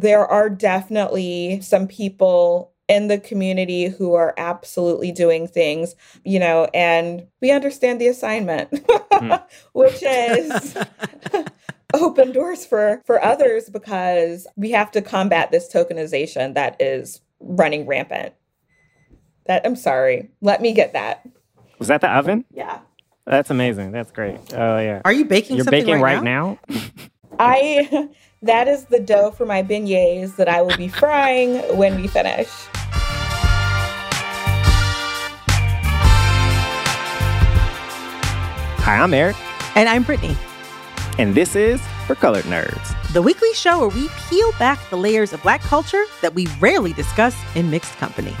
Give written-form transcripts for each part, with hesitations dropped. there are definitely some people in the community who are absolutely doing things, you know, and we understand the assignment, which is open doors for others, because we have to combat this tokenization that is running rampant. That, I'm sorry, let me get that. Was that the oven? Yeah. That's amazing. That's great. Oh, yeah. Are you baking something right now? That is the dough for my beignets that I will be frying when we finish. Hi, I'm Eric. And I'm Brittany. And this is For Colored Nerds, the weekly show where we peel back the layers of Black culture that we rarely discuss in mixed company.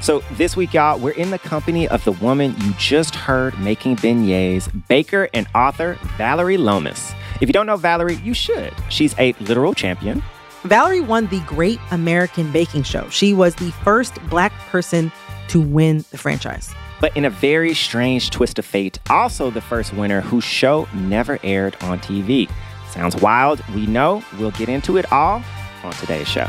So this week, y'all, we're in the company of the woman you just heard making beignets, baker and author Valerie Lomas. If you don't know Valerie, you should. She's a literal champion. Valerie won the Great American Baking Show. She was the first Black person to win the franchise. But in a very strange twist of fate, also the first winner whose show never aired on TV. Sounds wild, we know. We'll get into it all on today's show.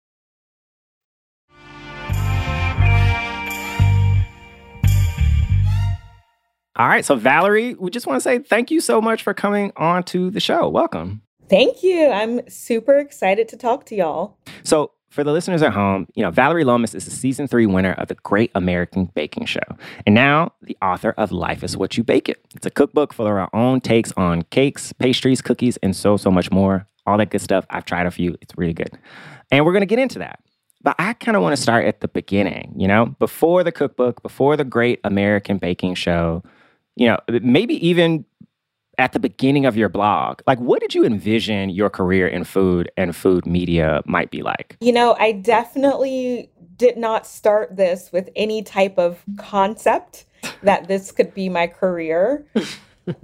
All right, so Valerie, we just want to say thank you so much for coming on to the show. Welcome. Thank you. I'm super excited to talk to y'all. So for the listeners at home, you know, Valerie Lomas is the season 3 winner of The Great American Baking Show, and now the author of Life is What You Bake It. It's a cookbook full of our own takes on cakes, pastries, cookies, and so much more. All that good stuff. I've tried a few. It's really good. And we're going to get into that. But I kind of want to start at the beginning, you know, before the cookbook, before The Great American Baking Show. You know, maybe even at the beginning of your blog, like, what did you envision your career in food and food media might be like? You know, I definitely did not start this with any type of concept that this could be my career.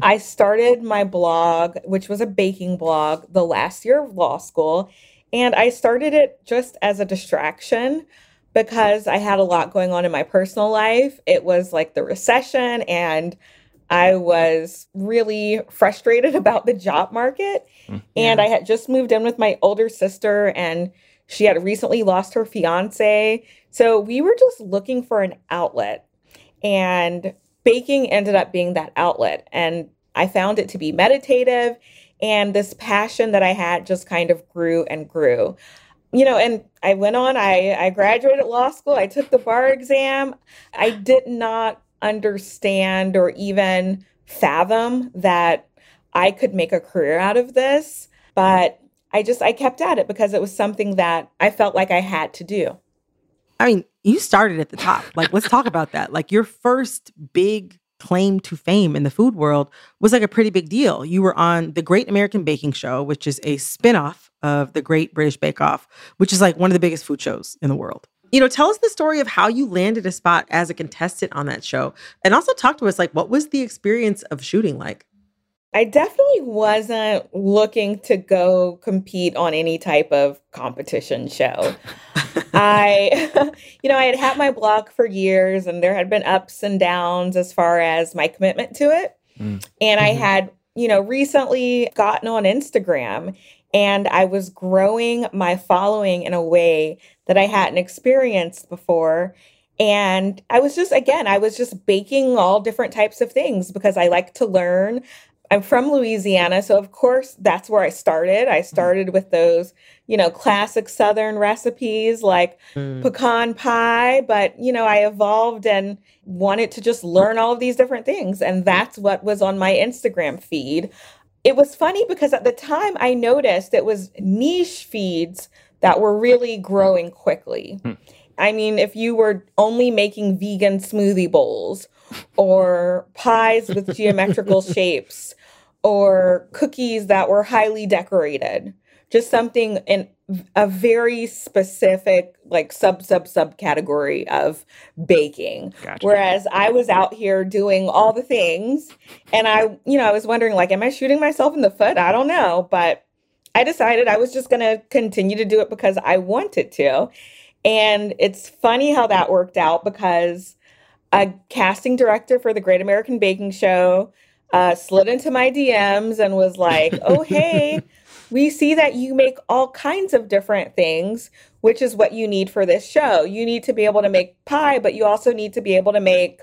I started my blog, which was a baking blog, the last year of law school, and I started it just as a distraction, because I had a lot going on in my personal life. It was like the recession, and I was really frustrated about the job market. Mm-hmm. And I had just moved in with my older sister, and she had recently lost her fiance. So we were just looking for an outlet, and baking ended up being that outlet. And I found it to be meditative, and this passion that I had just kind of grew and grew. You know, and I went on, I graduated law school, I took the bar exam. I did not understand or even fathom that I could make a career out of this, but I kept at it because it was something that I felt like I had to do. I mean, you started at the top. Like, let's talk about that. Like, your first big claim to fame in the food world was like a pretty big deal. You were on The Great American Baking Show, which is a spinoff of The Great British Bake Off, which is like one of the biggest food shows in the world. You know, tell us the story of how you landed a spot as a contestant on that show, and also talk to us, like, what was the experience of shooting like? I definitely wasn't looking to go compete on any type of competition show. I had had my blog for years, and there had been ups and downs as far as my commitment to it. And I had, you know, recently gotten on Instagram, and I was growing my following in a way that I hadn't experienced before. And I was just baking all different types of things because I like to learn. I'm from Louisiana, so of course that's where I started. I started with those, you know, classic Southern recipes like pecan pie, but, you know, I evolved and wanted to just learn all of these different things. And that's what was on my Instagram feed. It was funny because at the time I noticed it was niche feeds that were really growing quickly. I mean, if you were only making vegan smoothie bowls or pies with geometrical shapes or cookies that were highly decorated, just something in a very specific, like, subcategory of baking. Gotcha. Whereas I was out here doing all the things, and I was wondering, like, am I shooting myself in the foot? I don't know. But I decided I was just going to continue to do it because I wanted to. And it's funny how that worked out, because a casting director for The Great American Baking Show slid into my DMs and was like, oh, hey, we see that you make all kinds of different things, which is what you need for this show. You need to be able to make pie, but you also need to be able to make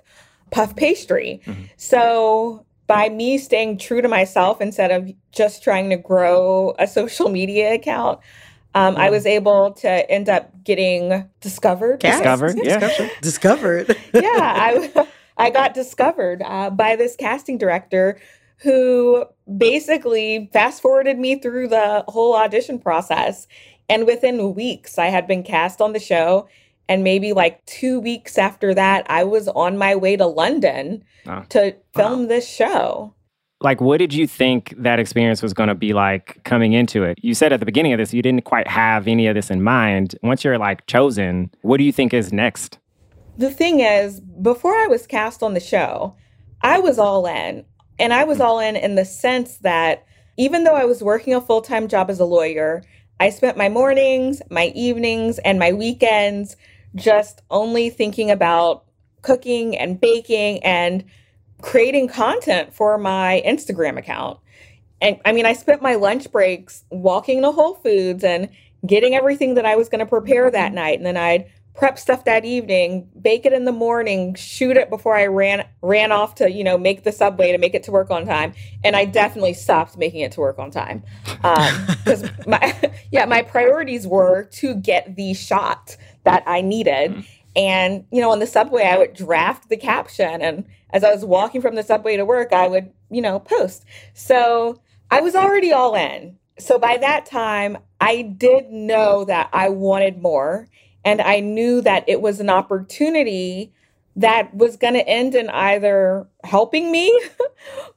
puff pastry. Mm-hmm. So by me staying true to myself instead of just trying to grow a social media account, I was able to end up getting discovered. Discovered, yeah. Discovered. Yeah, I got discovered by this casting director who basically fast-forwarded me through the whole audition process. And within weeks, I had been cast on the show. And maybe like 2 weeks after that, I was on my way to London to film this show. Like, what did you think that experience was going to be like coming into it? You said at the beginning of this, you didn't quite have any of this in mind. Once you're like chosen, what do you think is next? The thing is, before I was cast on the show, I was all in. And I was all in the sense that even though I was working a full-time job as a lawyer, I spent my mornings, my evenings, and my weekends just only thinking about cooking and baking and creating content for my Instagram account. And I mean, I spent my lunch breaks walking to Whole Foods and getting everything that I was going to prepare that night. And then I'd prep stuff that evening, bake it in the morning, shoot it before I ran off to, make the subway to make it to work on time. And I definitely stopped making it to work on time. Because my priorities were to get the shot that I needed. And, on the subway, I would draft the caption. And as I was walking from the subway to work, I would, post. So I was already all in. So by that time, I did know that I wanted more. And I knew that it was an opportunity that was going to end in either helping me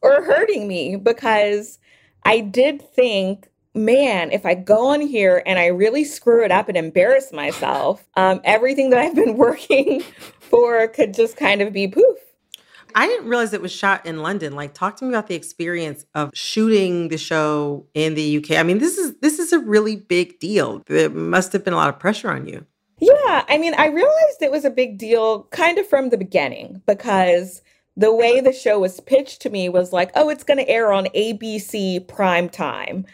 or hurting me, because I did think, man, if I go on here and I really screw it up and embarrass myself, everything that I've been working for could just kind of be poof. I didn't realize it was shot in London. Like, talk to me about the experience of shooting the show in the UK. I mean, this is a really big deal. There must have been a lot of pressure on you. Yeah, I mean, I realized it was a big deal kind of from the beginning, because the way the show was pitched to me was like, oh, it's going to air on ABC prime time.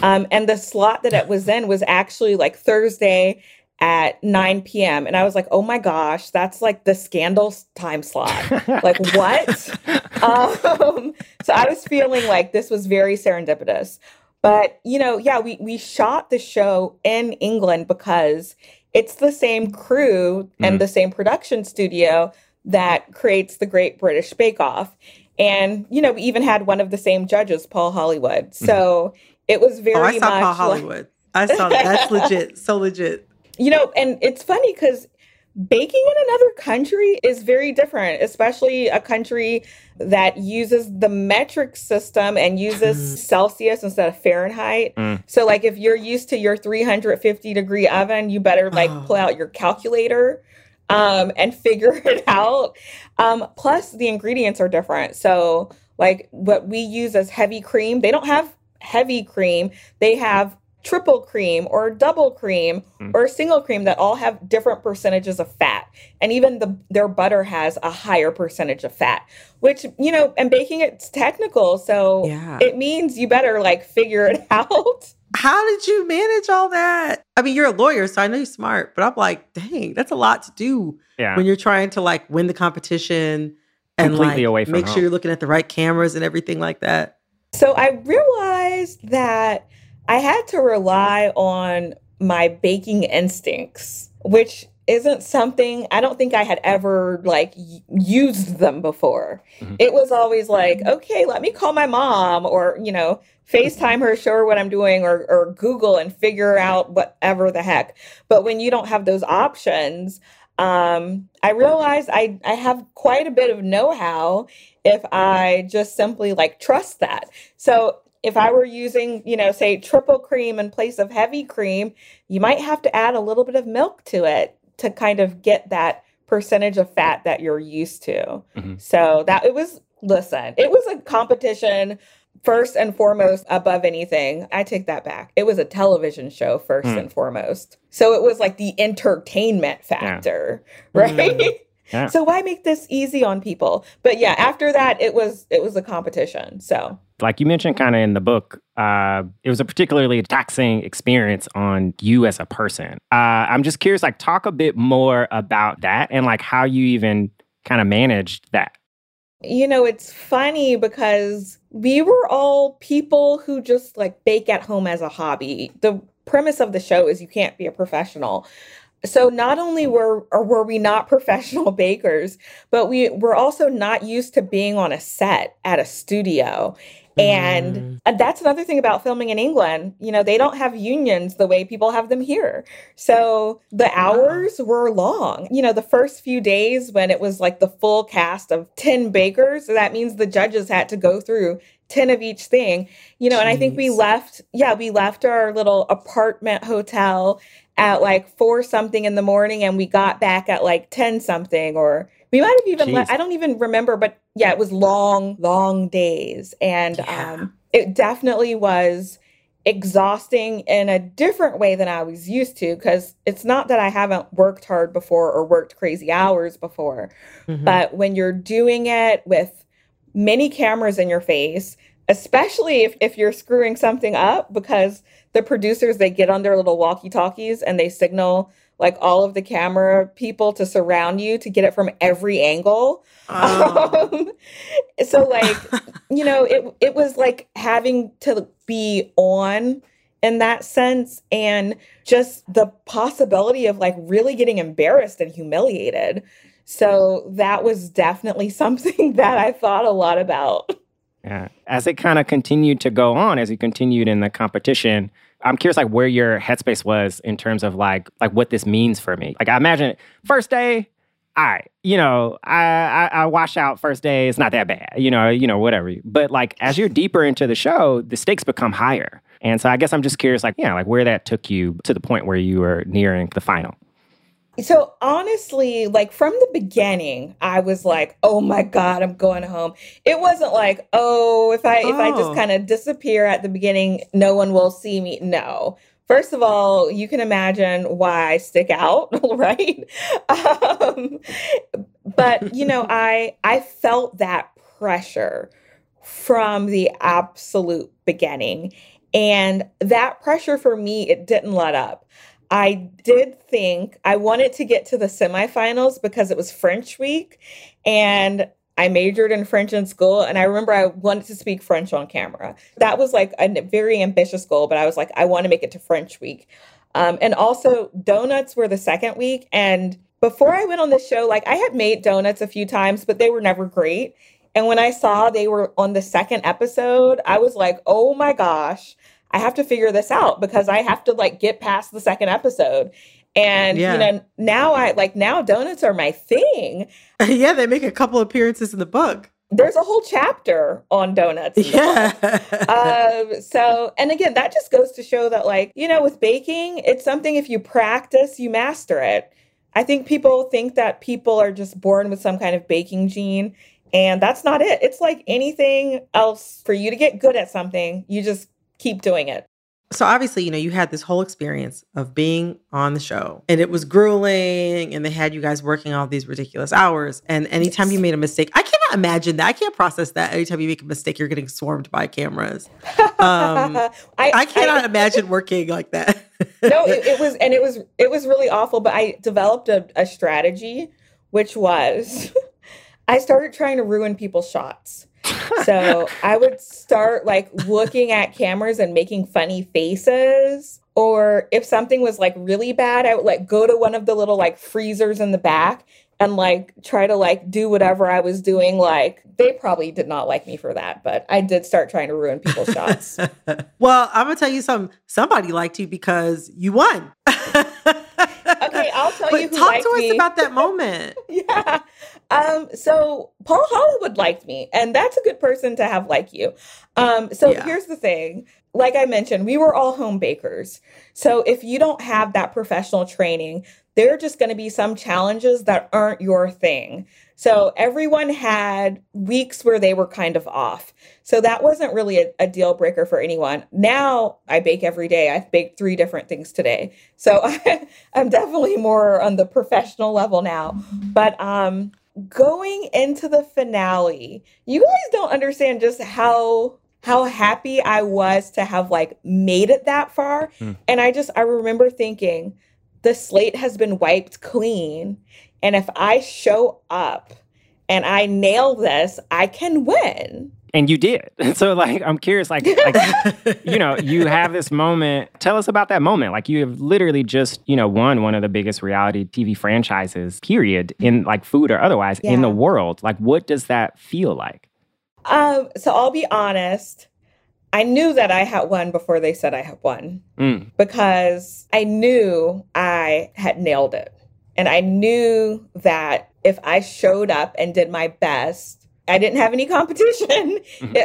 And the slot that it was in was actually like Thursday at 9 p.m. And I was like, oh, my gosh, that's like the Scandal time slot. Like, what? So I was feeling like this was very serendipitous. But, we shot the show in England because it's the same crew and the same production studio that creates The Great British Bake Off. And, we even had one of the same judges, Paul Hollywood. So it was very much... I saw Paul Hollywood. I saw that. That's legit. So legit. And it's funny because baking in another country is very different, especially a country that uses the metric system and uses Celsius instead of Fahrenheit. So like, if you're used to your 350 degree oven, you better pull out your calculator and figure it out. Plus the ingredients are different. So like, what we use as heavy cream, they don't have heavy cream. They have triple cream or double cream or single cream that all have different percentages of fat. And even their butter has a higher percentage of fat, which, and baking, it's technical. So it means you better like figure it out. How did you manage all that? I mean, you're a lawyer, so I know you're smart, but I'm like, dang, that's a lot to do when you're trying to like win the competition and completely like away from make home. Sure you're looking at the right cameras and everything like that. So I realized that I had to rely on my baking instincts, which isn't something, I don't think I had ever like used them before. Mm-hmm. It was always like, okay, let me call my mom or, you know, FaceTime her, show her what I'm doing, or Google and figure out whatever the heck. But when you don't have those options, I realized I have quite a bit of know-how if I just simply like trust that. So if I were using, you know, say triple cream in place of heavy cream, you might have to add a little bit of milk to it to kind of get that percentage of fat that you're used to. Mm-hmm. So that it was a competition first and foremost above anything. I take that back. It was a television show first and foremost. So it was like the entertainment factor, right? Mm-hmm. Yeah. So why make this easy on people? But yeah, after that, it was a competition. So like you mentioned kind of in the book, it was a particularly taxing experience on you as a person. I'm just curious, like talk a bit more about that and like how you even kind of managed that. You know, it's funny because we were all people who just like bake at home as a hobby. The premise of the show is you can't be a professional. So not only were we not professional bakers, but we were also not used to being on a set at a studio. And that's another thing about filming in England. You know, they don't have unions the way people have them here. So the hours were long. You know, the first few days when it was like the full cast of 10 bakers, so that means the judges had to go through 10 of each thing, you know. Jeez. And I think we left our little apartment hotel at like 4-something in the morning and we got back at like 10-something, or we might have even I don't even remember, but yeah, it was long days. And it definitely was exhausting in a different way than I was used to, because it's not that I haven't worked hard before or worked crazy hours before, but when you're doing it with many cameras in your face, especially if you're screwing something up, because the producers, they get on their little walkie-talkies and they signal like all of the camera people to surround you to get it from every angle. So like, you know, it was like having to be on in that sense, and just the possibility of like really getting embarrassed and humiliated. So that was definitely something that I thought a lot about. Yeah. As it kind of continued to go on, as you continued in the competition, I'm curious like where your headspace was in terms of like what this means for me. Like I imagine first day, I wash out first day, it's not that bad, you know, whatever. But like as you're deeper into the show, the stakes become higher. And so I guess I'm just curious like, yeah, like where that took you to the point where you were nearing the final. So honestly, like from the beginning, I was like, oh my God, I'm going home. It wasn't like, oh, if I just kind of disappear at the beginning, no one will see me. No. First of all, you can imagine why I stick out, right? But, you know, I felt that pressure from the absolute beginning. And that pressure for me, it didn't let up. I did think I wanted to get to the semifinals because it was French week and I majored in French in school. And I remember I wanted to speak French on camera. That was like a very ambitious goal, but I was like, I want to make it to French week. And also donuts were the second week. And before I went on the show, like I had made donuts a few times, but they were never great. And when I saw they were on the second episode, I was like, oh my gosh, I have to figure this out because I have to like get past the second episode. And, you know, now donuts are my thing. Yeah. They make a couple appearances in the book. There's a whole chapter on donuts. Yeah. So, and again, that just goes to show that like, you know, with baking, it's something if you practice, you master it. I think people think that people are just born with some kind of baking gene, and that's not it. It's like anything else. For you to get good at something, you just keep doing it. So obviously, you know, you had this whole experience of being on the show and it was grueling and they had you guys working all these ridiculous hours. And anytime you made a mistake, I cannot imagine that. I can't process that. Anytime you make a mistake, you're getting swarmed by cameras. I cannot imagine working like that. No, it was really awful. But I developed a strategy, which was I started trying to ruin people's shots. So I would start like looking at cameras and making funny faces. Or if something was like really bad, I would like go to one of the little like freezers in the back and like try to like do whatever I was doing. Like they probably did not like me for that, but I did start trying to ruin people's shots. Well, I'm gonna tell you something. Somebody liked you because you won. Okay, I'll tell you who liked me. Talk to us about that moment. Yeah. So Paul Hollywood liked me, and that's a good person to have like you. Here's the thing. Like I mentioned, we were all home bakers. So if you don't have that professional training, there are just going to be some challenges that aren't your thing. So everyone had weeks where they were kind of off. So that wasn't really a deal breaker for anyone. Now I bake every day. I've baked 3 different things today. So I'm definitely more on the professional level now. But going into the finale, you guys don't understand just how happy I was to have like made it that far. Mm. And I remember thinking, the slate has been wiped clean. And if I show up and I nail this, I can win. And you did. So like, I'm curious, like you know, you have this moment. Tell us about that moment. Like you have literally just, you know, won one of the biggest reality TV franchises, period, in like food or otherwise in the world. Like, what does that feel like? So I'll be honest. I knew that I had won before they said I had won because I knew I had nailed it. And I knew that if I showed up and did my best, I didn't have any competition.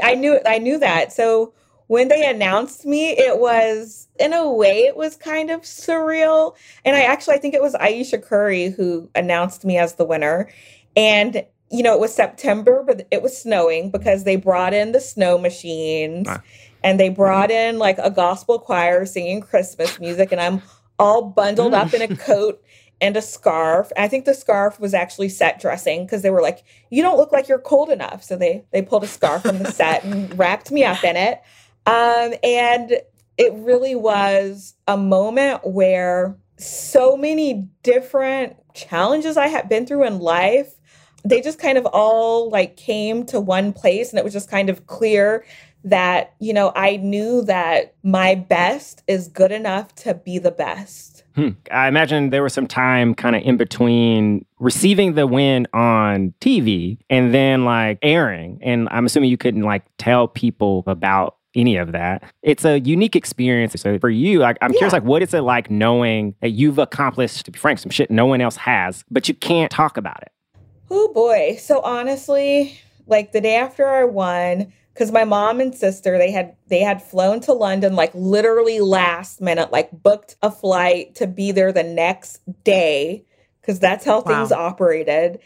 I knew that. So when they announced me, it was, in a way, it was kind of surreal. And I think it was Ayesha Curry who announced me as the winner. And you know, it was September, but it was snowing because they brought in the snow machines and they brought in like a gospel choir singing Christmas music. And I'm all bundled up in a coat and a scarf. I think the scarf was actually set dressing because they were like, you don't look like you're cold enough. So they pulled a scarf from the set and wrapped me up in it. And it really was a moment where so many different challenges I had been through in life, they just kind of all like came to one place. And it was just kind of clear that, you know, I knew that my best is good enough to be the best. I imagine there was some time kind of in between receiving the win on TV and then like airing. And I'm assuming you couldn't like tell people about any of that. It's a unique experience. So for you, like, I'm curious, like, what is it like knowing that you've accomplished, to be frank, some shit no one else has, but you can't talk about it? Oh, boy. So honestly, like the day after I won, because my mom and sister, they had flown to London, like literally last minute, like booked a flight to be there the next day, because that's how things operated.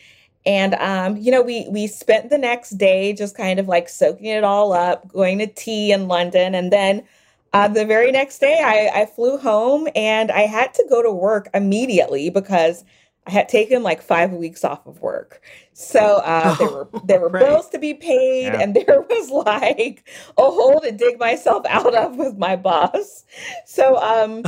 And, you know, we spent the next day just kind of like soaking it all up, going to tea in London. And then the very next day I flew home and I had to go to work immediately because I had taken like 5 weeks off of work. So there were bills to be paid and there was like a hole to dig myself out of with my boss. So,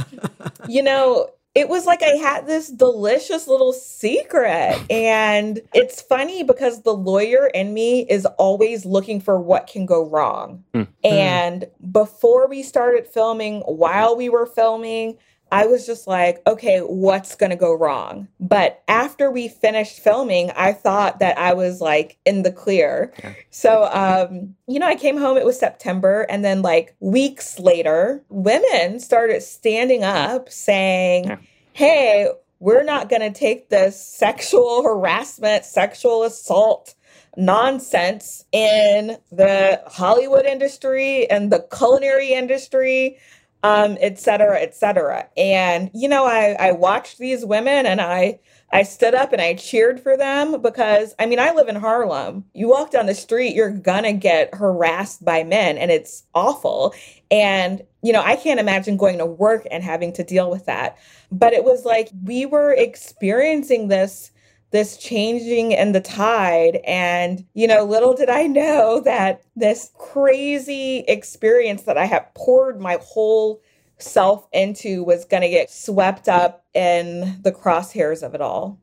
you know, it was like I had this delicious little secret. And it's funny because the lawyer in me is always looking for what can go wrong. And before we started filming, while we were filming, I was just like, okay, what's going to go wrong? But after we finished filming, I thought that I was like in the clear. Yeah. So, you know, I came home, it was September. And then like weeks later, women started standing up saying, hey, we're not going to take this sexual harassment, sexual assault nonsense in the Hollywood industry and the culinary industry. Et cetera, et cetera. And, you know, I watched these women and I stood up and I cheered for them because, I mean, I live in Harlem. You walk down the street, you're gonna get harassed by men and it's awful. And, you know, I can't imagine going to work and having to deal with that. But it was like we were experiencing this changing in the tide. And, you know, little did I know that this crazy experience that I had poured my whole self into was going to get swept up in the crosshairs of it all.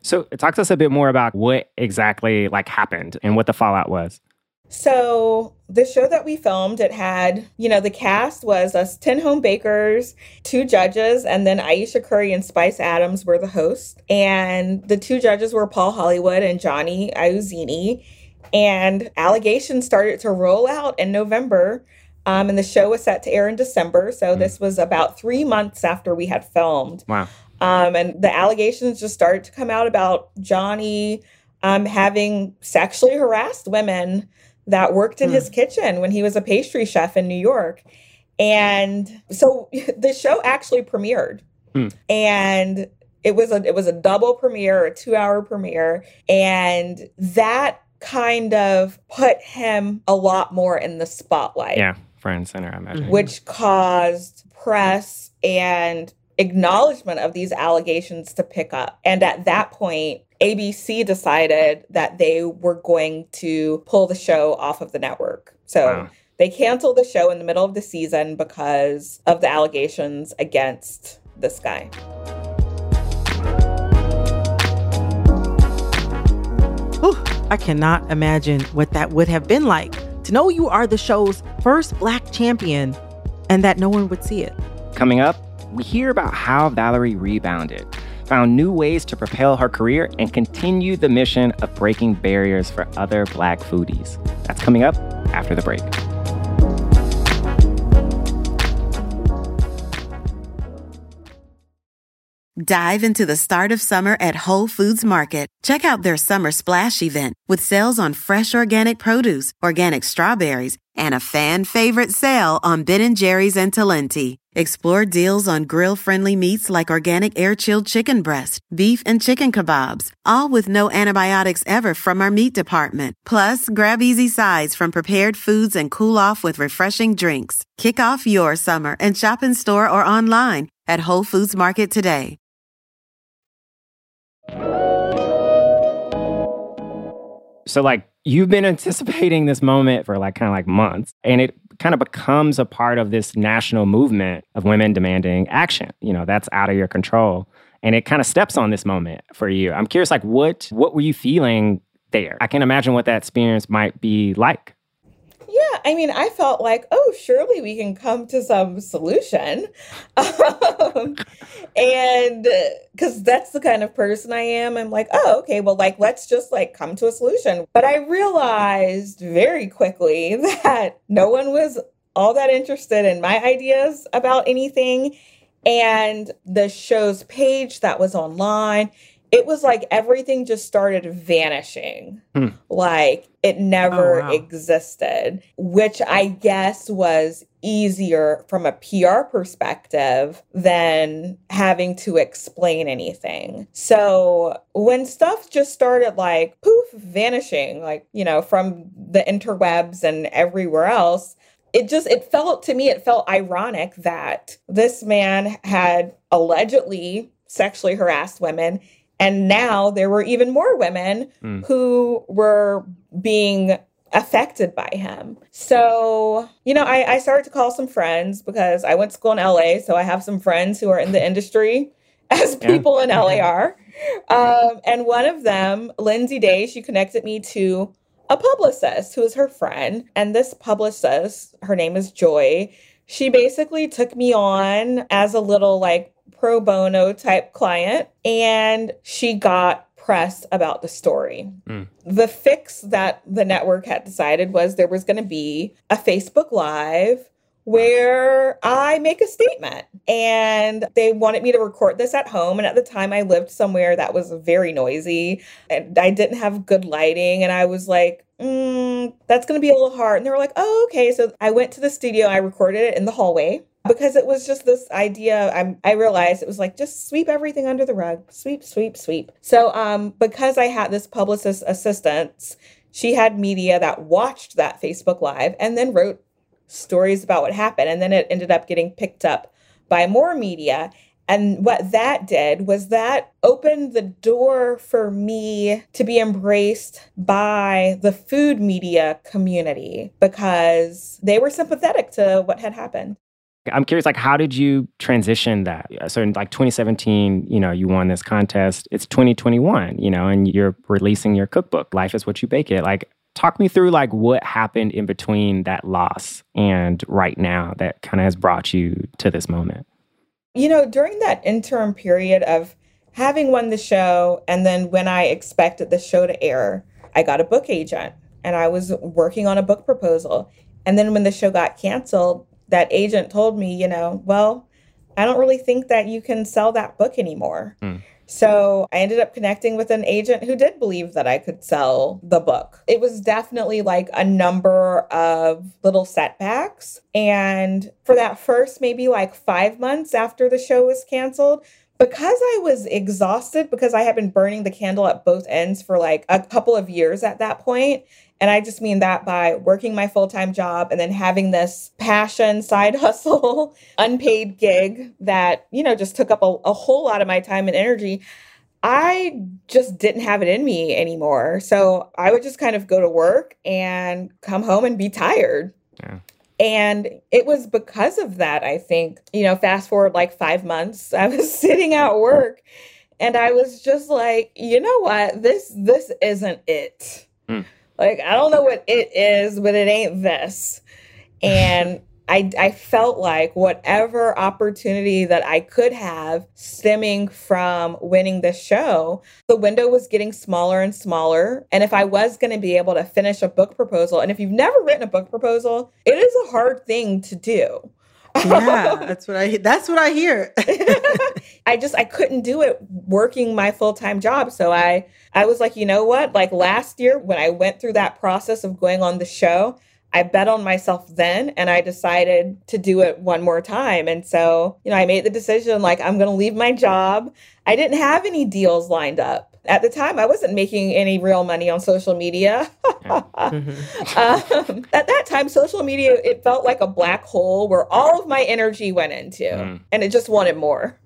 So talk to us a bit more about what exactly like happened and what the fallout was. So the show that we filmed, it had, you know, the cast was us 10 home bakers, 2 judges, and then Ayesha Curry and Spice Adams were the hosts. And the 2 judges were Paul Hollywood and Johnny Iuzzini. And allegations started to roll out in November, and the show was set to air in December. So this was about 3 months after we had filmed. Wow. And the allegations just started to come out about Johnny having sexually harassed women that worked in his kitchen when he was a pastry chef in New York. And so the show actually premiered. And it was a double premiere, a 2-hour premiere. And that kind of put him a lot more in the spotlight. Yeah, front and center, I imagine. Which caused press and acknowledgement of these allegations to pick up. And at that point, ABC decided that they were going to pull the show off of the network. So they canceled the show in the middle of the season because of the allegations against this guy. Whew, I cannot imagine what that would have been like to know you are the show's first Black champion and that no one would see it. Coming up, we hear about how Valerie rebounded, found new ways to propel her career, and continue the mission of breaking barriers for other Black foodies. That's coming up after the break. Dive into the start of summer at Whole Foods Market. Check out their Summer Splash event with sales on fresh organic produce, organic strawberries, and a fan-favorite sale on Ben & Jerry's and Talenti. Explore deals on grill-friendly meats like organic air-chilled chicken breast, beef and chicken kebabs, all with no antibiotics ever from our meat department. Plus, grab easy sides from prepared foods and cool off with refreshing drinks. Kick off your summer and shop in store or online at Whole Foods Market today. So, like, you've been anticipating this moment for kind of months, and it kind of becomes a part of this national movement of women demanding action. You know, that's out of your control. And it kind of steps on this moment for you. I'm curious, like, what were you feeling there? I can imagine what that experience might be like. Yeah, I mean, I felt like, oh, surely we can come to some solution. And because that's the kind of person I am. I'm like, oh, okay, well, like, let's just come to a solution. But I realized very quickly that no one was all that interested in my ideas about anything. And the show's page that was online, it was like everything just started vanishing. Like it never existed, which I guess was easier from a PR perspective than having to explain anything. So when stuff just started poof, vanishing, from the interwebs and everywhere else, it felt ironic that this man had allegedly sexually harassed women. And now there were even more women who were being affected by him. So, you know, I started to call some friends because I went to school in LA. So I have some friends who are in the industry as people in LA are. And one of them, Lindsay Day, she connected me to a publicist who is her friend. And this publicist, her name is Joy. She basically took me on as a little pro bono type client, and she got press about the story. The fix that the network had decided was there was going to be a Facebook Live where I make a statement, and they wanted me to record this at home. And at the time I lived somewhere that was very noisy and I didn't have good lighting. And I was like, that's going to be a little hard. And they were like, oh, okay. So I went to the studio. I recorded it in the hallway. Because it was just this idea, I realized it was just sweep everything under the rug. Sweep, sweep, sweep. So because I had this publicist assistant, she had media that watched that Facebook Live and then wrote stories about what happened. And then it ended up getting picked up by more media. And what that did was that opened the door for me to be embraced by the food media community because they were sympathetic to what had happened. I'm curious, how did you transition that? So in 2017, you know, you won this contest. It's 2021, you know, and you're releasing your cookbook, Life is What You Bake It. Talk me through like what happened in between that loss and right now that kind of has brought you to this moment. You know, during that interim period of having won the show and then when I expected the show to air, I got a book agent and I was working on a book proposal. And then when the show got canceled, that agent told me, you know, well, I don't really think that you can sell that book anymore. Mm. So I ended up connecting with an agent who did believe that I could sell the book. It was definitely like a number of little setbacks. And for that first maybe like 5 months after the show was canceled, because I was exhausted, because I had been burning the candle at both ends for like a couple of years at that point. And I just mean that by working my full-time job and then having this passion, side hustle, unpaid gig that, you know, just took up a whole lot of my time and energy. I just didn't have it in me anymore. So I would just kind of go to work and come home and be tired. Yeah. And it was because of that, I think, you know, fast forward like 5 months, I was sitting at work and I was just like, you know what, this isn't it. Mm. Like, I don't know what it is, but it ain't this. And I felt like whatever opportunity that I could have stemming from winning the show, the window was getting smaller and smaller. And if I was going to be able to finish a book proposal, and if you've never written a book proposal, it is a hard thing to do. Yeah, that's what I hear. I couldn't do it working my full-time job. So I was like, you know what? Like last year when I went through that process of going on the show, I bet on myself then and I decided to do it one more time. And so, you know, I made the decision like I'm going to leave my job. I didn't have any deals lined up. At the time, I wasn't making any real money on social media. At that time, social media, it felt like a black hole where all of my energy went into and it just wanted more.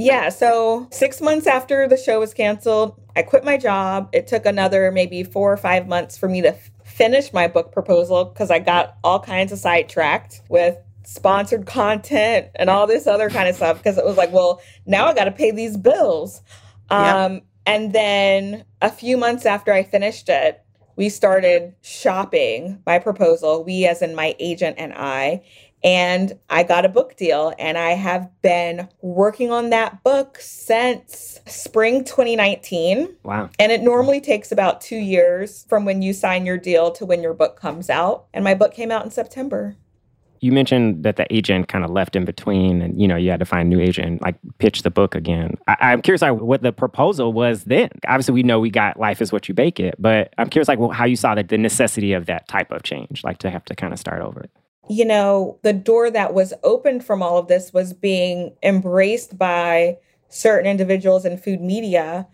Yeah. So 6 months after the show was canceled, I quit my job. It took another maybe 4 or 5 months for me to finish my book proposal because I got all kinds of sidetracked with sponsored content and all this other kind of stuff because it was like, well, now I got to pay these bills. And then a few months after I finished it, we started shopping my proposal, we as in my agent and I got a book deal. And I have been working on that book since spring 2019. Wow. And it normally takes about 2 years from when you sign your deal to when your book comes out. And my book came out in September. You mentioned that the agent kind of left in between and, you know, you had to find a new agent and like pitch the book again. I'm curious like, what the proposal was then. Obviously, we know we got Life is What You Bake It, but I'm curious like well, how you saw the necessity of that type of change, like to have to kind of start over. You know, the door that was opened from all of this was being embraced by certain individuals in food media.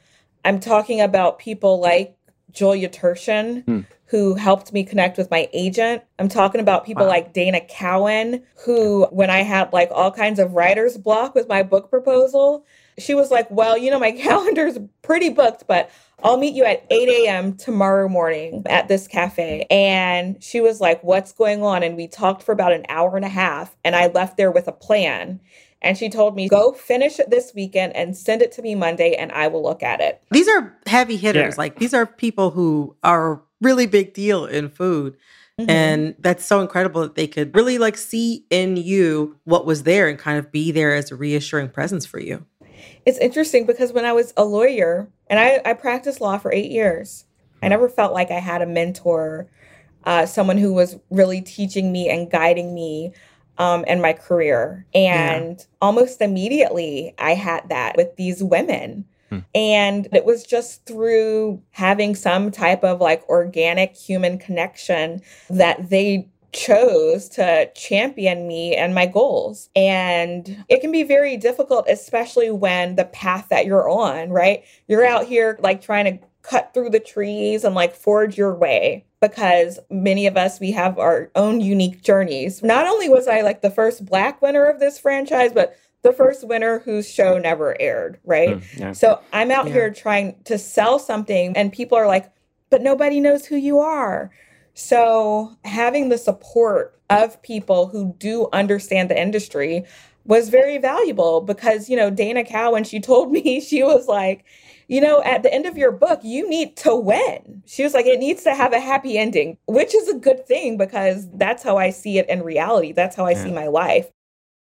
I'm talking about people like Julia Turshen, who helped me connect with my agent. I'm talking about people like Dana Cowan, who when I had like all kinds of writer's block with my book proposal, she was like, well, you know, my calendar's pretty booked, but I'll meet you at 8 a.m. tomorrow morning at this cafe. And she was like, what's going on? And we talked for about an hour and a half. And I left there with a plan. And she told me, go finish it this weekend and send it to me Monday and I will look at it. These are heavy hitters. Yeah. Like these are people who are really big deal in food. Mm-hmm. And that's so incredible that they could really like see in you what was there and kind of be there as a reassuring presence for you. It's interesting because when I was a lawyer and I practiced law for 8 years, I never felt like I had a mentor, someone who was really teaching me and guiding me and my career. And almost immediately I had that with these women. And it was just through having some type of like organic human connection that they chose to champion me and my goals. And it can be very difficult, especially when the path that you're on, right? You're out here like trying to cut through the trees and like forge your way because many of us, we have our own unique journeys. Not only was I like the first Black winner of this franchise, but the first winner whose show never aired, right? So I'm out here trying to sell something and people are like, but nobody knows who you are. So having the support of people who do understand the industry, was very valuable because, you know, Dana Cowan, she told me, she was like, you know, at the end of your book, you need to win. She was like, it needs to have a happy ending, which is a good thing because that's how I see it in reality. That's how I see my life.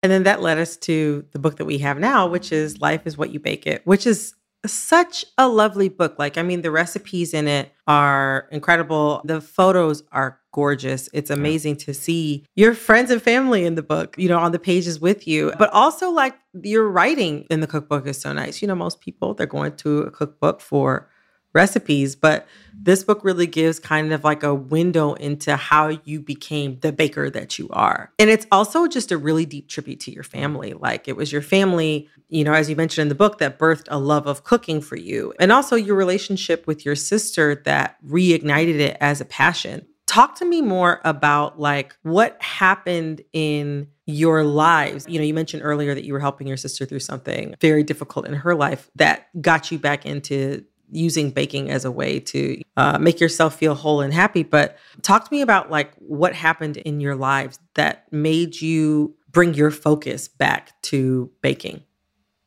And then that led us to the book that we have now, which is Life is What You Bake It, which is such a lovely book. Like, I mean, the recipes in it are incredible. The photos are gorgeous. It's amazing to see your friends and family in the book, you know, on the pages with you, but also like your writing in the cookbook is so nice. You know, most people, they're going to a cookbook for recipes, but this book really gives kind of like a window into how you became the baker that you are. And it's also just a really deep tribute to your family. Like it was your family, you know, as you mentioned in the book, that birthed a love of cooking for you. And also your relationship with your sister that reignited it as a passion. Talk to me more about like what happened in your lives. You know, you mentioned earlier that you were helping your sister through something very difficult in her life that got you back into using baking as a way to make yourself feel whole and happy. But talk to me about like what happened in your lives that made you bring your focus back to baking.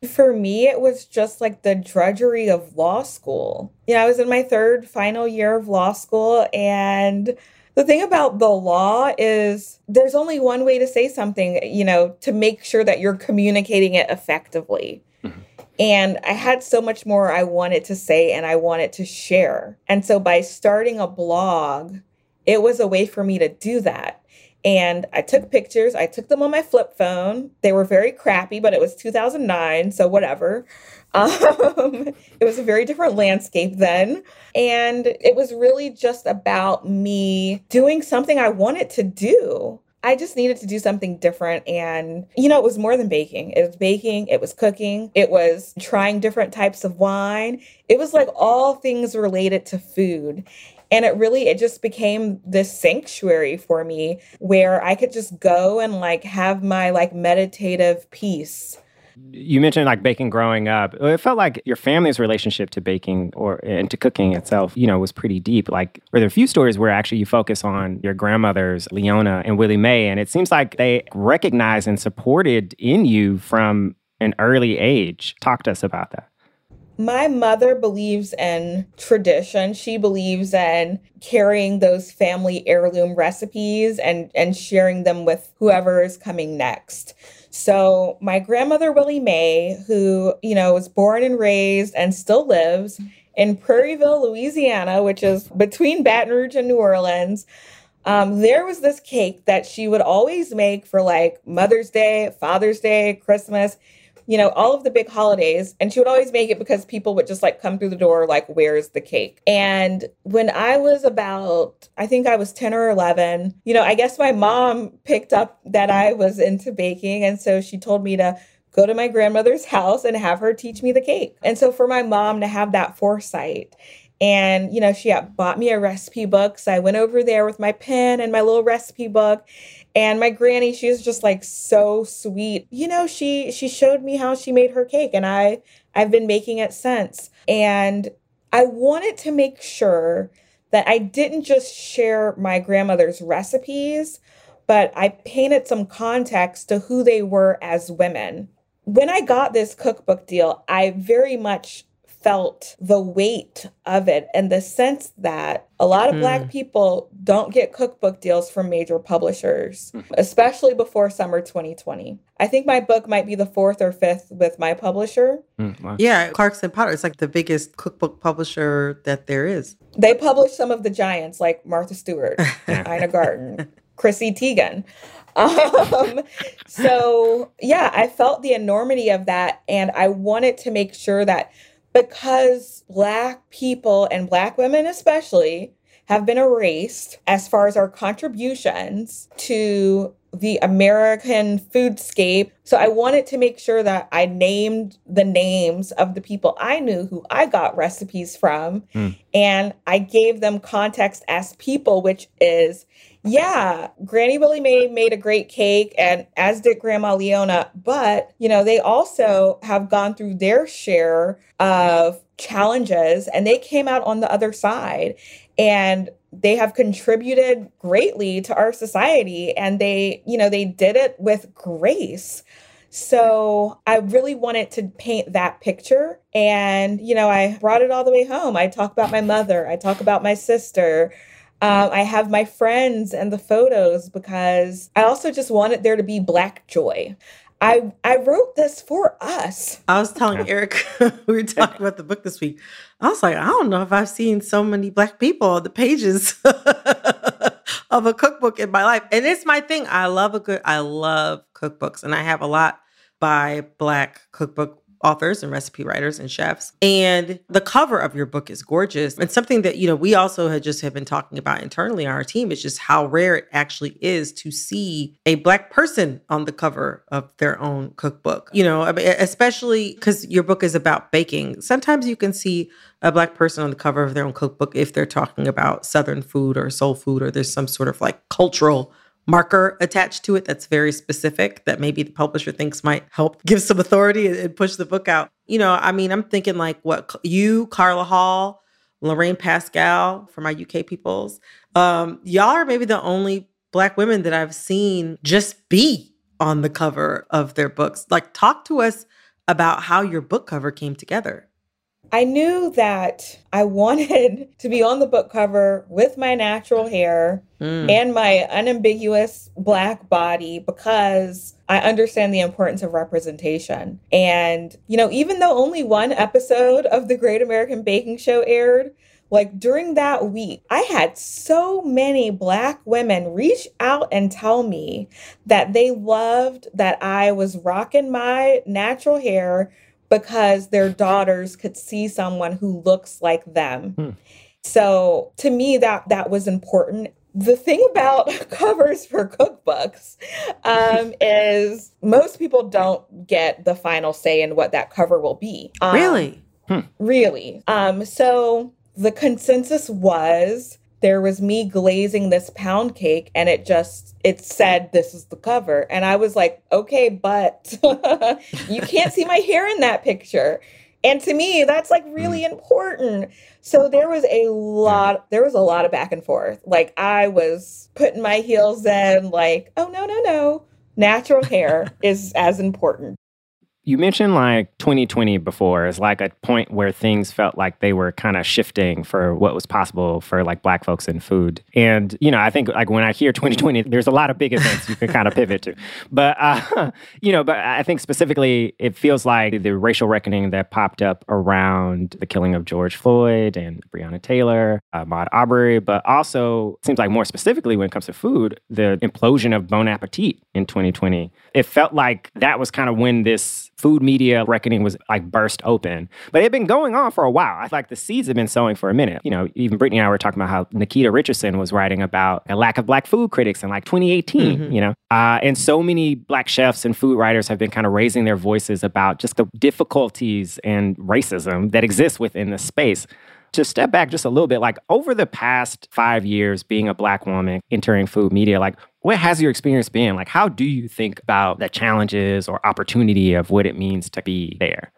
For me, it was just like the drudgery of law school. You know, I was in my final year of law school. And the thing about the law is there's only one way to say something, you know, to make sure that you're communicating it effectively. And I had so much more I wanted to say and I wanted to share. And so by starting a blog, it was a way for me to do that. And I took pictures. I took them on my flip phone. They were very crappy, but it was 2009, so whatever. It was a very different landscape then. And it was really just about me doing something I wanted to do. I just needed to do something different. And, you know, it was more than baking. It was baking. It was cooking. It was trying different types of wine. It was like all things related to food. And it just became this sanctuary for me where I could just go and like have my like meditative peace. You mentioned like baking growing up. It felt like your family's relationship to baking and to cooking itself, you know, was pretty deep. Like, were there a few stories where actually you focus on your grandmothers, Leona and Willie Mae, and it seems like they recognized and supported in you from an early age. Talk to us about that. My mother believes in tradition. She believes in carrying those family heirloom recipes and sharing them with whoever is coming next. So my grandmother, Willie Mae, who, you know, was born and raised and still lives in Prairieville, Louisiana, which is between Baton Rouge and New Orleans, there was this cake that she would always make for like Mother's Day, Father's Day, Christmas, you know, all of the big holidays. And she would always make it because people would just like come through the door, like, where's the cake? And when I was about, I think I was 10 or 11, you know, I guess my mom picked up that I was into baking. And so she told me to go to my grandmother's house and have her teach me the cake. And so for my mom to have that foresight and, you know, she had bought me a recipe book. So I went over there with my pen and my little recipe book. And my granny, she was just like so sweet. You know, she showed me how she made her cake, and I've been making it since. And I wanted to make sure that I didn't just share my grandmother's recipes, but I painted some context to who they were as women. When I got this cookbook deal, I very much felt the weight of it in the sense that a lot of Black people don't get cookbook deals from major publishers, especially before summer 2020. I think my book might be the fourth or fifth with my publisher. Wow. Yeah, Clarkson Potter. It's like the biggest cookbook publisher that there is. They publish some of the giants like Martha Stewart, Ina Garten, Chrissy Teigen. So yeah, I felt the enormity of that. And I wanted to make sure that because Black people and Black women especially have been erased as far as our contributions to the American foodscape. So I wanted to make sure that I named the names of the people I knew who I got recipes from. And I gave them context as people, which is, yeah, Granny Willie Mae made a great cake, and as did Grandma Leona. But, you know, they also have gone through their share of challenges, and they came out on the other side. And they have contributed greatly to our society, and they, you know, they did it with grace. So I really wanted to paint that picture. And, you know, I brought it all the way home. I talk about my mother. I talk about my sister. I have my friends and the photos because I also just wanted there to be Black joy. I wrote this for us. I was telling Eric, we were talking about the book this week. I was like, I don't know if I've seen so many Black people on the pages of a cookbook in my life. And it's my thing. I love cookbooks. And I have a lot by Black cookbook authors and recipe writers and chefs. And the cover of your book is gorgeous. And something that, you know, we also have been talking about internally on our team is just how rare it actually is to see a Black person on the cover of their own cookbook. You know, especially because your book is about baking. Sometimes you can see a Black person on the cover of their own cookbook if they're talking about Southern food or soul food, or there's some sort of like cultural marker attached to it that's very specific that maybe the publisher thinks might help give some authority and push the book out. You know, I mean, I'm thinking like what you, Carla Hall, Lorraine Pascal, for my UK peoples, y'all are maybe the only Black women that I've seen just be on the cover of their books. Like, talk to us about how your book cover came together. I knew that I wanted to be on the book cover with my natural hair and my unambiguous Black body because I understand the importance of representation. And, you know, even though only one episode of The Great American Baking Show aired, like during that week, I had so many Black women reach out and tell me that they loved that I was rocking my natural hair because their daughters could see someone who looks like them. So to me, that was important. The thing about covers for cookbooks is most people don't get the final say in what that cover will be. Really. So the consensus was there was me glazing this pound cake and it said, this is the cover. And I was like, okay, but you can't see my hair in that picture. And to me, that's like really important. So there was a lot of back and forth. Like I was putting my heels in like, oh, no. Natural hair is as important. You mentioned like 2020 before as like a point where things felt like they were kind of shifting for what was possible for like Black folks in food. And, you know, I think like when I hear 2020, there's a lot of big events you can kind of pivot to. But, you know, but I think specifically it feels like the racial reckoning that popped up around the killing of George Floyd and Breonna Taylor, Ahmaud Arbery, but also it seems like more specifically when it comes to food, the implosion of Bon Appetit in 2020. It felt like that was kind of when this food media reckoning was like burst open. But it had been going on for a while. I feel like the seeds have been sowing for a minute. You know, even Brittany and I were talking about how Nikita Richardson was writing about a lack of Black food critics in like 2018, you know. And so many Black chefs and food writers have been kind of raising their voices about just the difficulties and racism that exists within this space. To step back just a little bit, like over the past 5 years being a Black woman entering food media, like what has your experience been? Like how do you think about the challenges or opportunity of what it means to be there?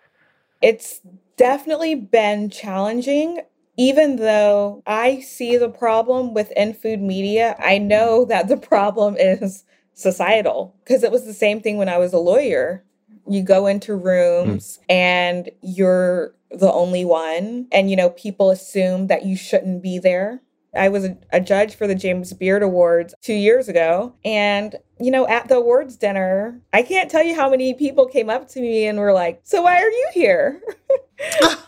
It's definitely been challenging. Even though I see the problem within food media, I know that the problem is societal because it was the same thing when I was a lawyer. You go into rooms and you're the only one. And, you know, people assume that you shouldn't be there. I was a judge for the James Beard Awards 2 years ago. And, you know, at the awards dinner, I can't tell you how many people came up to me and were like, so why are you here?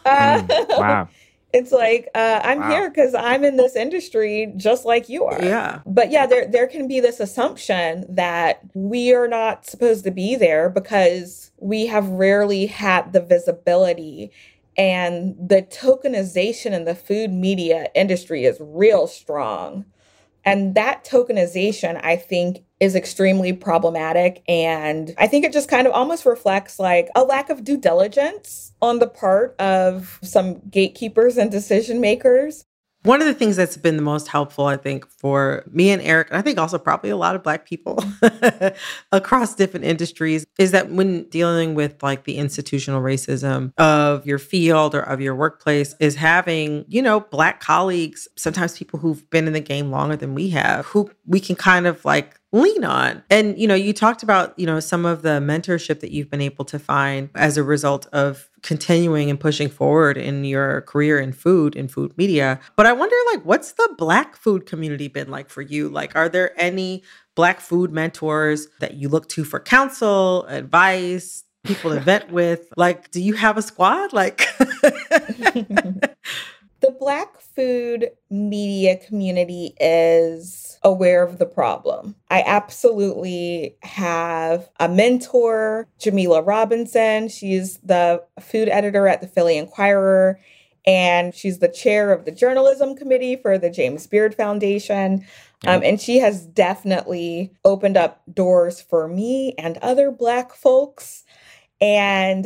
Wow. It's like, I'm here because I'm in this industry just like you are. Yeah. But yeah, there can be this assumption that we are not supposed to be there because we have rarely had the visibility, and the tokenization in the food media industry is real strong. And that tokenization, I think, is extremely problematic. And I think it just kind of almost reflects like a lack of due diligence on the part of some gatekeepers and decision makers. One of the things that's been the most helpful, I think, for me and Eric, and I think also probably a lot of Black people across different industries, is that when dealing with like the institutional racism of your field or of your workplace is having, you know, Black colleagues, sometimes people who've been in the game longer than we have, who we can kind of like lean on. And, you know, you talked about, you know, some of the mentorship that you've been able to find as a result of continuing and pushing forward in your career in food media. But I wonder, like, what's the Black food community been like for you? Like, are there any Black food mentors that you look to for counsel, advice, people to vent with? Like, do you have a squad? Like... The Black food media community is aware of the problem. I absolutely have a mentor, Jamila Robinson. She's the food editor at the Philly Inquirer, and she's the chair of the journalism committee for the James Beard Foundation. And she has definitely opened up doors for me and other Black folks. And,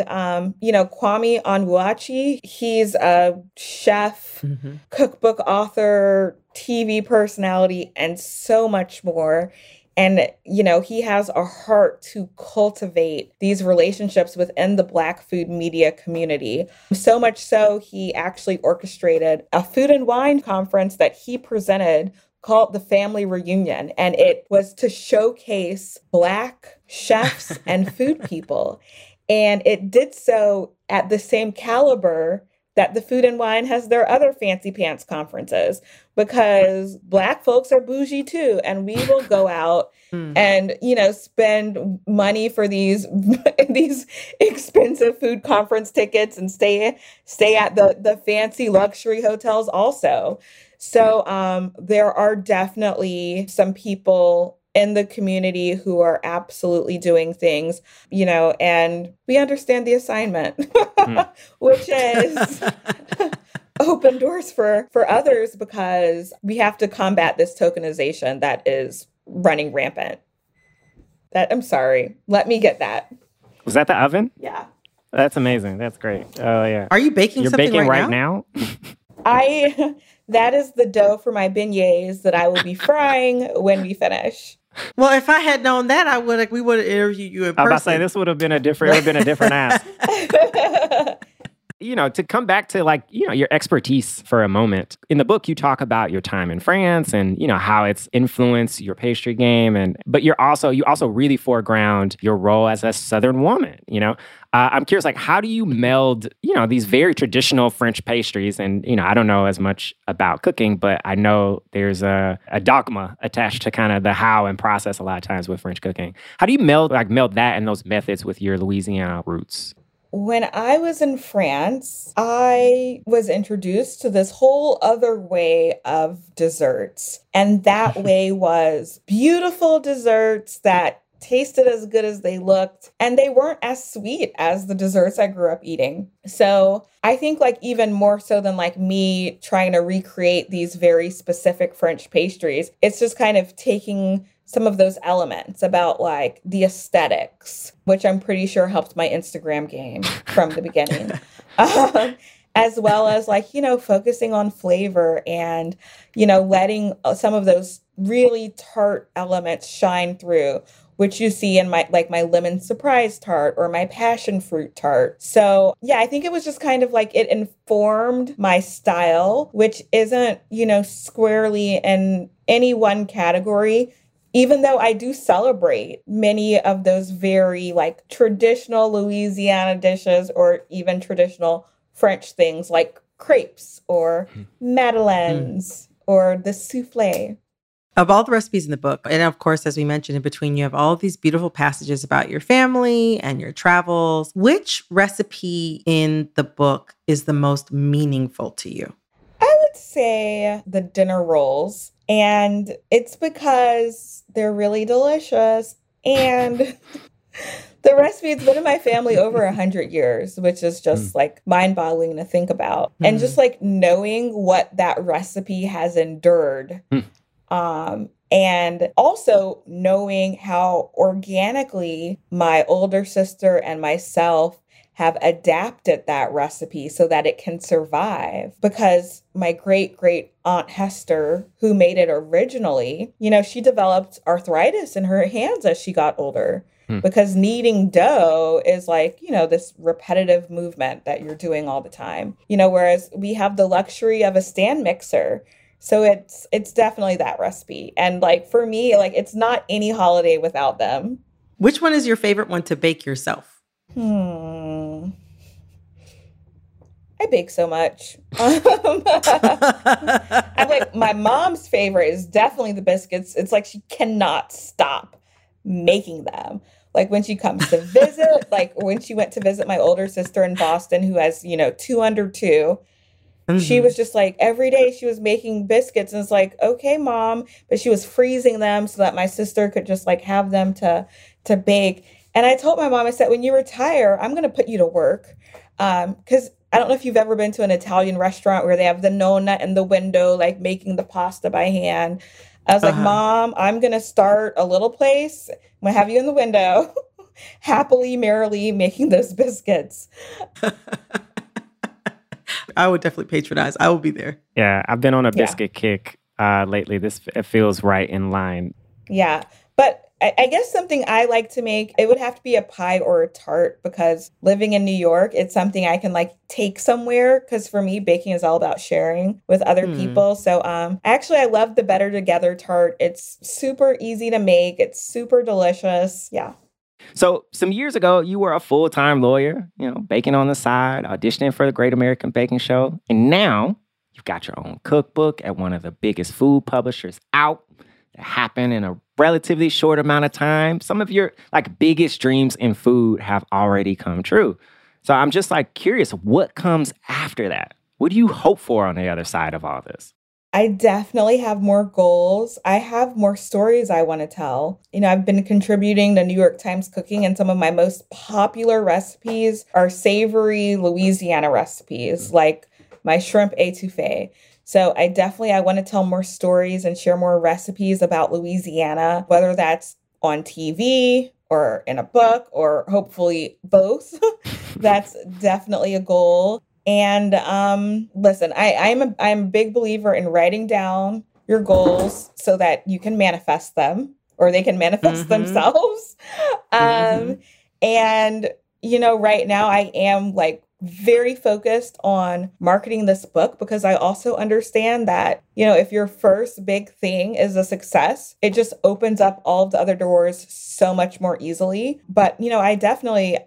you know, Kwame Onwuachi, he's a chef, cookbook author, TV personality, and so much more. And, you know, he has a heart to cultivate these relationships within the Black food media community. So much so, he actually orchestrated a food and wine conference that he presented called The Family Reunion, and it was to showcase Black chefs and food people. And it did so at the same caliber that the Food and Wine has their other fancy pants conferences, because Black folks are bougie too. And we will go out and, you know, spend money for these expensive food conference tickets and stay at the fancy luxury hotels also. So there are definitely some people in the community who are absolutely doing things, you know, and we understand the assignment, which is open doors for others, because we have to combat this tokenization that is running rampant. That, I'm sorry, let me get that. Was that the oven? Yeah. That's amazing. That's great. Oh, yeah. Are you baking You're baking right now? That is the dough for my beignets that I will be frying when we finish. Well, if I had known that, I would we would have interviewed you in person. I was about to say, this would have been a different ask. You know, to come back to like, you know, your expertise for a moment. In the book, you talk about your time in France and, you know, how it's influenced your pastry game, and but you're also really foreground your role as a Southern woman, you know. I'm curious, like, how do you meld, you know, these very traditional French pastries? And, you know, I don't know as much about cooking, but I know there's a dogma attached to kind of the how and process a lot of times with French cooking. How do you meld that and those methods with your Louisiana roots? When I was in France, I was introduced to this whole other way of desserts. And that way was beautiful desserts that tasted as good as they looked, and they weren't as sweet as the desserts I grew up eating. So I think like even more so than like me trying to recreate these very specific French pastries, it's just kind of taking some of those elements about like the aesthetics, which I'm pretty sure helped my Instagram game from the beginning. As well as like, you know, focusing on flavor and, you know, letting some of those really tart elements shine through, which you see in my lemon surprise tart or my passion fruit tart. So yeah, I think it was just kind of like it informed my style, which isn't, you know, squarely in any one category, even though I do celebrate many of those very like traditional Louisiana dishes or even traditional French things like crepes or madeleines or the soufflé. Of all the recipes in the book, and of course, as we mentioned in between, you have all of these beautiful passages about your family and your travels. Which recipe in the book is the most meaningful to you? I would say the dinner rolls. And it's because they're really delicious. And the recipe, it's been in my family over 100 years, which is just like mind-boggling to think about. And just like knowing what that recipe has endured. And also knowing how organically my older sister and myself have adapted that recipe so that it can survive. Because my great-great Aunt Hester, who made it originally, you know, she developed arthritis in her hands as she got older. Because kneading dough is like, you know, this repetitive movement that you're doing all the time, you know, whereas we have the luxury of a stand mixer. So it's definitely that recipe. And like for me, like it's not any holiday without them. Which one is your favorite one to bake yourself? I bake so much. I'm like, my mom's favorite is definitely the biscuits. It's like she cannot stop making them. Like when she comes to visit, like when she went to visit my older sister in Boston, who has, you know, two under two, she was just like, every day she was making biscuits. And it's like, okay, Mom. But she was freezing them so that my sister could just like have them to bake. And I told my mom, I said, when you retire, I'm going to put you to work. Because I don't know if you've ever been to an Italian restaurant where they have the nonna in the window, like making the pasta by hand. I was like, Mom, I'm going to start a little place. I'm going to have you in the window, happily, merrily making those biscuits. I would definitely patronize. I will be there. Yeah, I've been on a biscuit kick lately. It feels right in line. Yeah, but I guess something I like to make, it would have to be a pie or a tart, because living in New York, it's something I can like take somewhere. Because for me, baking is all about sharing with other people. So actually, I love the Better Together tart. It's super easy to make. It's super delicious. Yeah. So some years ago, you were a full-time lawyer, you know, baking on the side, auditioning for the Great American Baking Show. And now you've got your own cookbook at one of the biggest food publishers out. That happened in a relatively short amount of time. Some of your like biggest dreams in food have already come true. So I'm just like curious, what comes after that? What do you hope for on the other side of all this? I definitely have more goals. I have more stories I want to tell. You know, I've been contributing to New York Times Cooking, and some of my most popular recipes are savory Louisiana recipes, like my shrimp étouffée. So I want to tell more stories and share more recipes about Louisiana, whether that's on TV or in a book or hopefully both. That's definitely a goal. And listen, I'm a big believer in writing down your goals so that you can manifest them, or they can manifest themselves. And, you know, right now I am like very focused on marketing this book, because I also understand that, you know, if your first big thing is a success, it just opens up all of the other doors so much more easily. But, you know, I definitely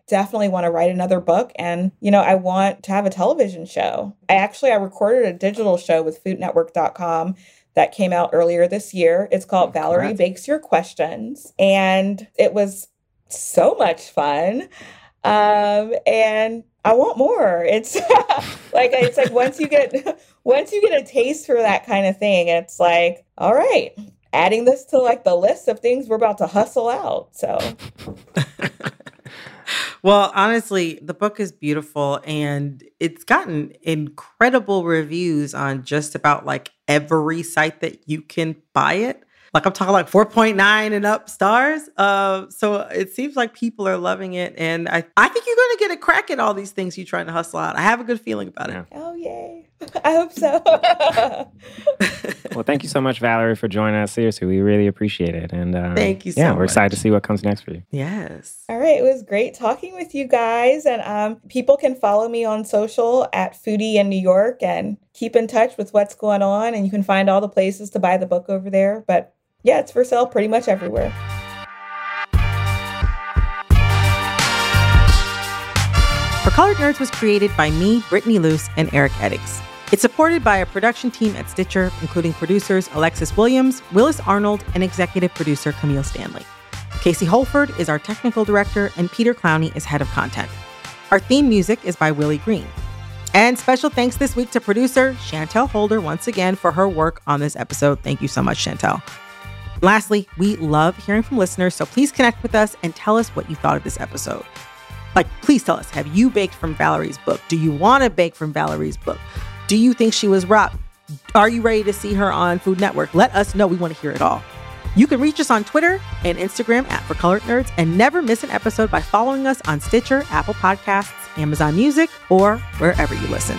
want to write another book. And, you know, I want to have a television show. I recorded a digital show with foodnetwork.com that came out earlier this year. It's called Valerie Bakes Your Questions. And it was so much fun. And I want more. It's like once you get a taste for that kind of thing, it's like, all right, adding this to like the list of things we're about to hustle out. So, well, honestly, the book is beautiful, and it's gotten incredible reviews on just about like every site that you can buy it. Like I'm talking like 4.9 and up stars. So it seems like people are loving it. And I think you're going to get a crack at all these things you're trying to hustle out. I have a good feeling about it. Oh, yay. I hope so. Well, thank you so much, Valerie, for joining us. Seriously, we really appreciate it. And thank you so much. Yeah, we're excited to see what comes next for you. Yes. All right. It was great talking with you guys. And people can follow me on social at Foodie in New York and keep in touch with what's going on. And you can find all the places to buy the book over there. But yeah, it's for sale pretty much everywhere. For Colored Nerds was created by me, Brittany Luce, and Eric Eddicks. It's supported by a production team at Stitcher, including producers Alexis Williams, Willis Arnold, and executive producer Camille Stanley. Casey Holford is our technical director, and Peter Clowney is head of content. Our theme music is by Willie Green. And special thanks this week to producer Chantel Holder once again for her work on this episode. Thank you so much, Chantel. Lastly, we love hearing from listeners, so please connect with us and tell us what you thought of this episode. Like, please tell us, have you baked from Valerie's book? Do you want to bake from Valerie's book? Do you think she was robbed? Are you ready to see her on Food Network? Let us know. We want to hear it all. You can reach us on Twitter and Instagram at For Colored Nerds, and never miss an episode by following us on Stitcher, Apple Podcasts, Amazon Music, or wherever you listen.